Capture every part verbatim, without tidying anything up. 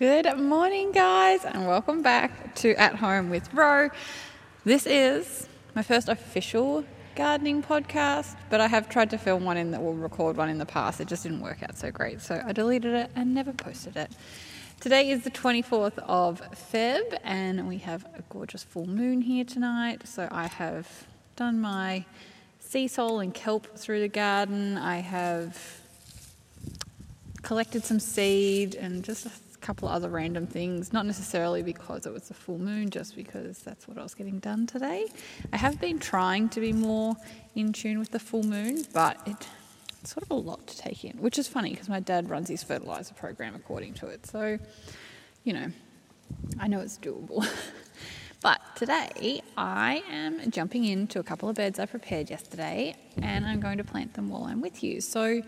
Good morning, guys, and welcome back to At Home with Ro. This is my first official gardening podcast, but I have tried to film one in that will record one in the past. It just didn't work out so great, so I deleted it and never posted it. Today is the twenty-fourth of February, and we have a gorgeous full moon here tonight. So I have done my sea sole and kelp through the garden. I have collected some seed and just a couple of other random things, not necessarily because it was the full moon, just because that's what I was getting done today. I have been trying to be more in tune with the full moon, but it, it's sort of a lot to take in, which is funny because my dad runs his fertilizer program according to it. So, you know, I know it's doable. But today I am jumping into a couple of beds I prepared yesterday, and I'm going to plant them while I'm with you. So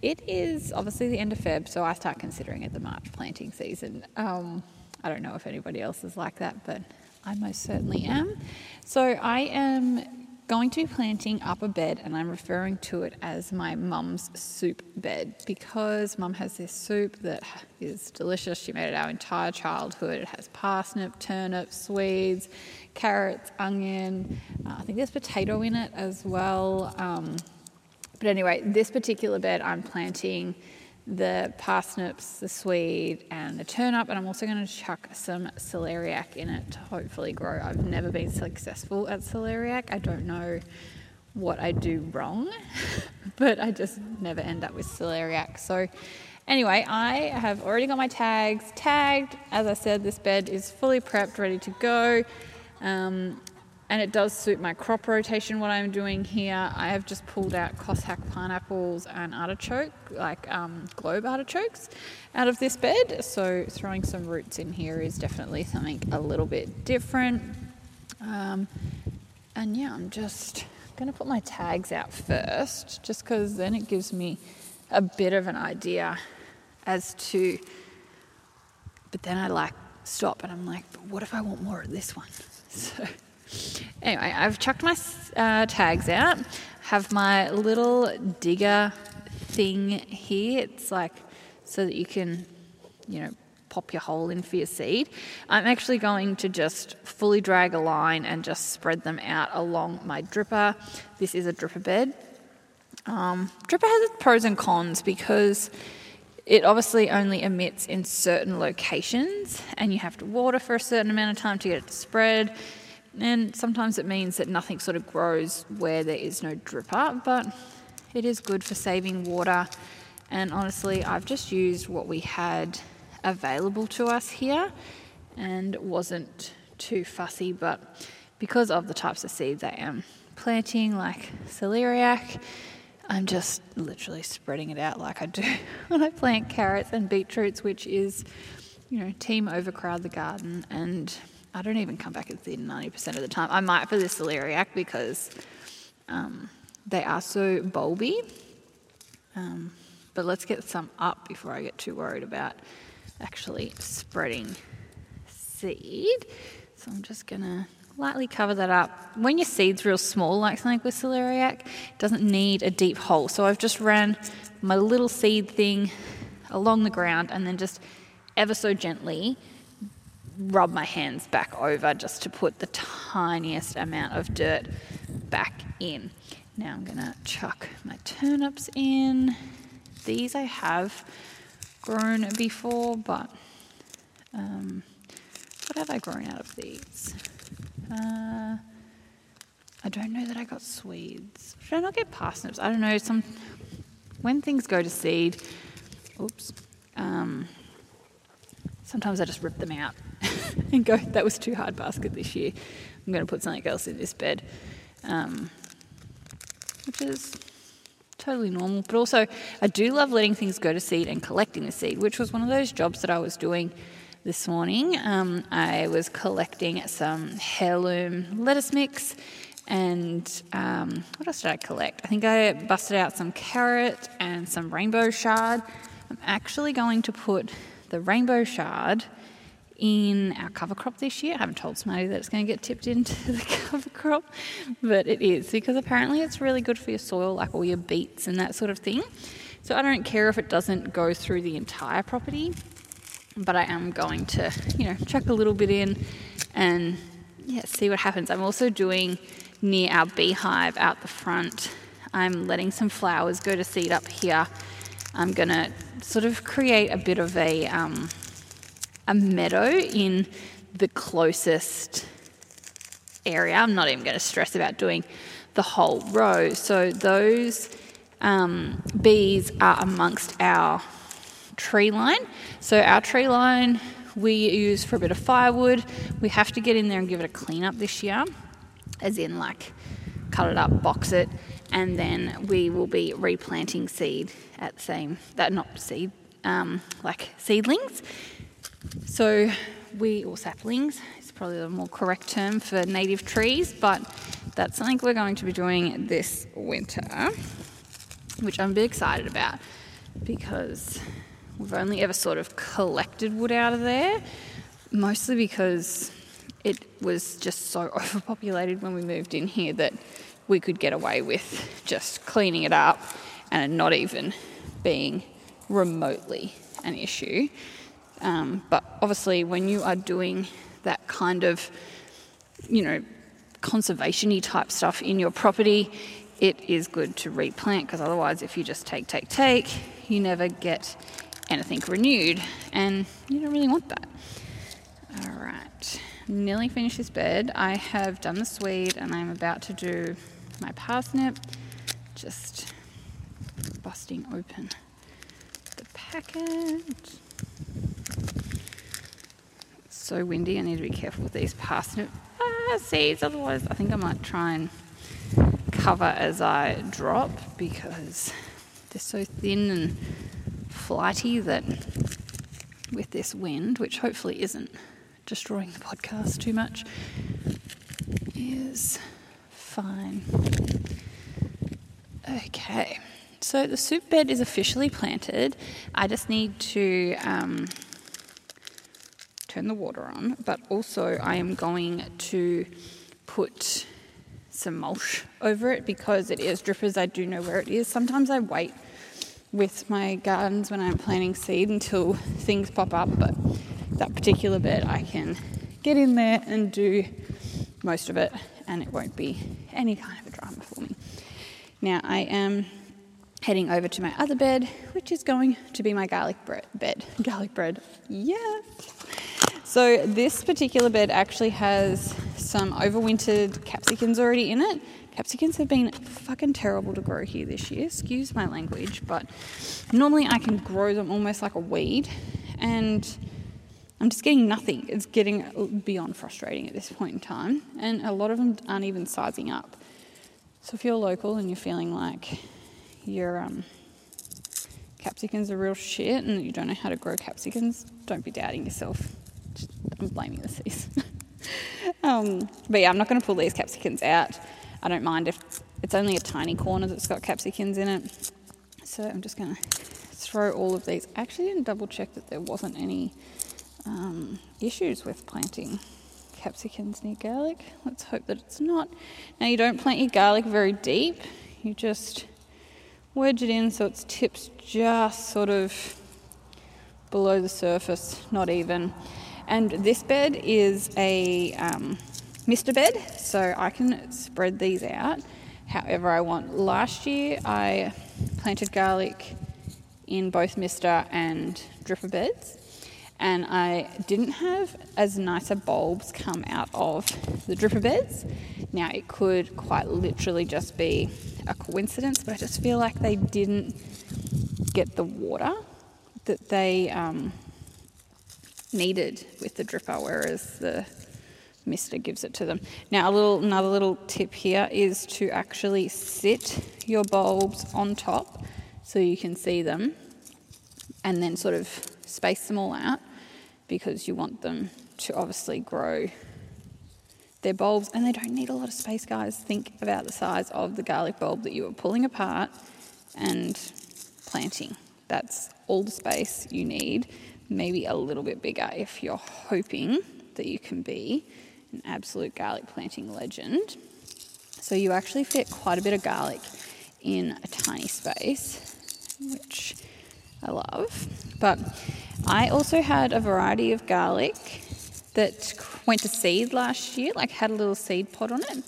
it is obviously the end of February, so I start considering it the March planting season. Um, I don't know if anybody else is like that, but I most certainly am. So I am going to be planting up a bed, and I'm referring to it as my mum's soup bed because mum has this soup that is delicious. She made it our entire childhood. It has parsnip, turnip, swedes, carrots, onion. Uh, I think there's potato in it as well. Um, But anyway, this particular bed, I'm planting the parsnips, the swede, and the turnip, and I'm also going to chuck some celeriac in it to hopefully grow. I've never been successful at celeriac. I don't know what I do wrong, but I just never end up with celeriac. So anyway, I have already got my tags tagged. As I said, this bed is fully prepped, ready to go. Um, And it does suit my crop rotation, what I'm doing here. I have just pulled out Cossack pineapples and artichoke, like um, globe artichokes, out of this bed. So throwing some roots in here is definitely something a little bit different. Um, and yeah, I'm just going to put my tags out first, just because then it gives me a bit of an idea as to, but then I like stop and I'm like, but what if I want more of this one? So anyway, I've chucked my uh, tags out, have my little digger thing here. It's like so that you can, you know, pop your hole in for your seed. I'm actually going to just fully drag a line and just spread them out along my dripper. This is a dripper bed. Um, dripper has its pros and cons because it obviously only emits in certain locations and you have to water for a certain amount of time to get it to spread. And sometimes it means that nothing sort of grows where there is no dripper, but it is good for saving water. And honestly, I've just used what we had available to us here and wasn't too fussy, but because of the types of seeds I am planting, like celeriac, I'm just literally spreading it out like I do when I plant carrots and beetroots, which is, you know, team overcrowd the garden, and I don't even come back at the ninety percent of the time. I might for the celeriac because um, they are so bulby. Um, but let's get some up before I get too worried about actually spreading seed. So I'm just going to lightly cover that up. When your seed's real small, like something with celeriac, it doesn't need a deep hole. So I've just ran my little seed thing along the ground and then just ever so gently rub my hands back over just to put the tiniest amount of dirt back in. Now I'm going to chuck my turnips in. These I have grown before, but um, what have I grown out of these? Uh, I don't know that I got swedes. Did I not get parsnips? I don't know. Some when things go to seed, oops, um, sometimes I just rip them out and go, that was too hard basket this year. I'm going to put something else in this bed, um, which is totally normal. But also, I do love letting things go to seed and collecting the seed, which was one of those jobs that I was doing this morning. Um, I was collecting some heirloom lettuce mix and um, what else did I collect? I think I busted out some carrot and some rainbow shard. I'm actually going to put the rainbow shard in our cover crop this year. I haven't told Smadi that it's going to get tipped into the cover crop, but it is because apparently it's really good for your soil, like all your beets and that sort of thing. So I don't care if it doesn't go through the entire property. but I am going to, you know, chuck a little bit in and yeah, see what happens. I'm also doing near our beehive out the front. I'm letting some flowers go to seed up here. I'm going to sort of create a bit of a, um, a meadow in the closest area. I'm not even going to stress about doing the whole row. So those um, bees are amongst our tree line. So our tree line we use for a bit of firewood. We have to get in there and give it a clean up this year, as in like cut it up, box it, and then we will be replanting seed at the same, that not seed, um, like seedlings. So we, or saplings, is probably the more correct term for native trees, but that's something we're going to be doing this winter, which I'm a bit excited about because we've only ever sort of collected wood out of there, mostly because it was just so overpopulated when we moved in here that we could get away with just cleaning it up and not even being remotely an issue. Um, but obviously when you are doing that kind of, you know, conservation-y type stuff in your property, it is good to replant, because otherwise if you just take, take, take, you never get anything renewed, and you don't really want that. All right, nearly finished this bed. I have done the swede and I'm about to do my parsnip, just busting open the packet. It's so windy, I need to be careful with these parsnip ah, seeds, otherwise I think I might try and cover as I drop, because they're so thin and flighty that with this wind, which hopefully isn't destroying the podcast too much, is fine. Okay, so the soup bed is officially planted. I just need to um, turn the water on, but also I am going to put some mulch over it because it is drippers. I do know where it is. Sometimes I wait with my gardens when I'm planting seed until things pop up, but that particular bed I can get in there and do most of it and it won't be any kind of a drama for me. Now I am heading over to my other bed, which is going to be my garlic bread bed. Garlic bread, yeah. So this particular bed actually has some overwintered capsicums already in it. Capsicums have been fucking terrible to grow here this year. Excuse my language, but normally I can grow them almost like a weed, and I'm just getting nothing. It's getting beyond frustrating at this point in time, and a lot of them aren't even sizing up. So if you're local and you're feeling like your um, capsicums are real shit and you don't know how to grow capsicums, don't be doubting yourself. Just, I'm blaming the season. um, but yeah, I'm not going to pull these capsicums out. I don't mind if it's only a tiny corner that's got capsicums in it. So I'm just going to throw all of these. I actually didn't double check that there wasn't any um, issues with planting capsicums near garlic. Let's hope that it's not. Now you don't plant your garlic very deep. You just wedge it in so its tip's just sort of below the surface, not even. And this bed is a Um, Mister Bed, so I can spread these out however I want. Last year I planted garlic in both Mister and Dripper beds, and I didn't have as nice a bulbs come out of the Dripper beds. Now it could quite literally just be a coincidence, but I just feel like they didn't get the water that they um, needed with the Dripper, whereas the Mister gives it to them. Now a little, another little tip here is to actually sit your bulbs on top so you can see them, and then sort of space them all out, because you want them to obviously grow their bulbs, and they don't need a lot of space, guys. Think about the size of the garlic bulb that you were pulling apart and planting. That's all the space you need, maybe a little bit bigger if you're hoping that you can be an absolute garlic planting legend. So you actually fit quite a bit of garlic in a tiny space, which I love. But I also had a variety of garlic that went to seed last year, like had a little seed pod on it.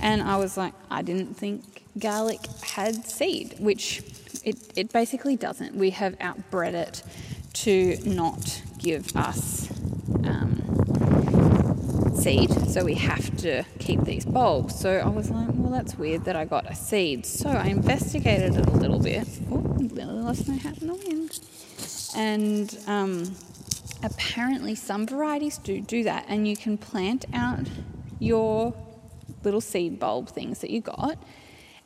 And I was like, I didn't think garlic had seed, which it, it basically doesn't. We have outbred it to not give us um, seed, so we have to keep these bulbs. So I was like, well, that's weird that I got a seed. So I investigated it a little bit. Oh, Lily lost my hat in the wind. And um, apparently some varieties do do that, and you can plant out your little seed bulb things that you got,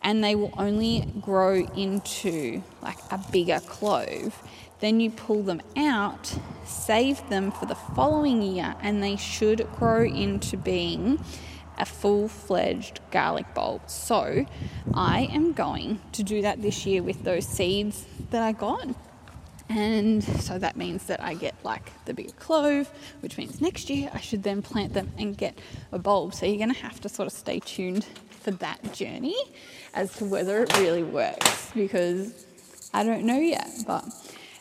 and they will only grow into like a bigger clove. Then you pull them out, save them for the following year, and they should grow into being a full-fledged garlic bulb. So I am going to do that this year with those seeds that I got. And so that means that I get like the bigger clove, which means next year I should then plant them and get a bulb. So you're going to have to sort of stay tuned for that journey as to whether it really works, because I don't know yet. But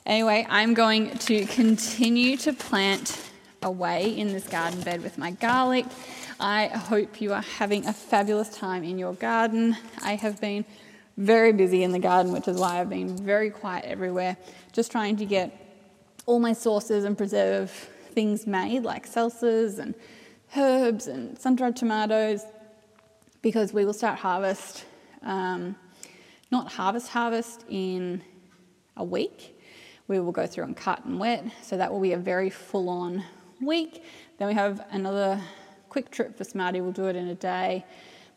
anyway, I'm going to continue to plant away in this garden bed with my garlic. I hope you are having a fabulous time in your garden. I have been very busy in the garden, which is why I've been very quiet everywhere, just trying to get all my sauces and preserve things made, like salsas and herbs and sun-dried tomatoes, because we will start harvest, um, not harvest harvest in a week. We will go through and cut and wet, so that will be a very full-on week. Then we have another quick trip for Smadi. We'll do it in a day,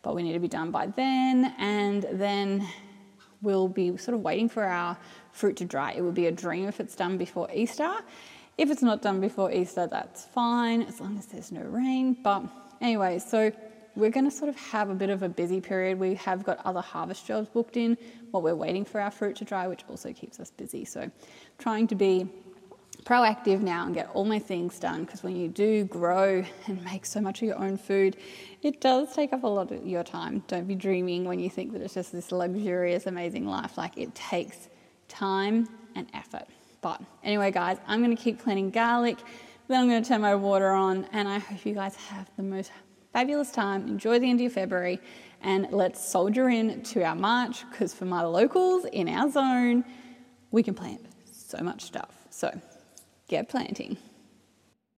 but we need to be done by then, and then we'll be sort of waiting for our fruit to dry. It would be a dream if it's done before Easter. If it's not done before Easter, that's fine, as long as there's no rain. But anyway, so we're going to sort of have a bit of a busy period. We have got other harvest jobs booked in while we're waiting for our fruit to dry, which also keeps us busy. So trying to be proactive now and get all my things done, because when you do grow and make so much of your own food, it does take up a lot of your time. Don't be dreaming when you think that it's just this luxurious, amazing life. Like, it takes time and effort. But anyway, guys, I'm going to keep planting garlic, then I'm going to turn my water on, and I hope you guys have the most fabulous time. Enjoy the end of your February, and let's soldier in to our March, because for my locals in our zone, we can plant so much stuff. So get planting.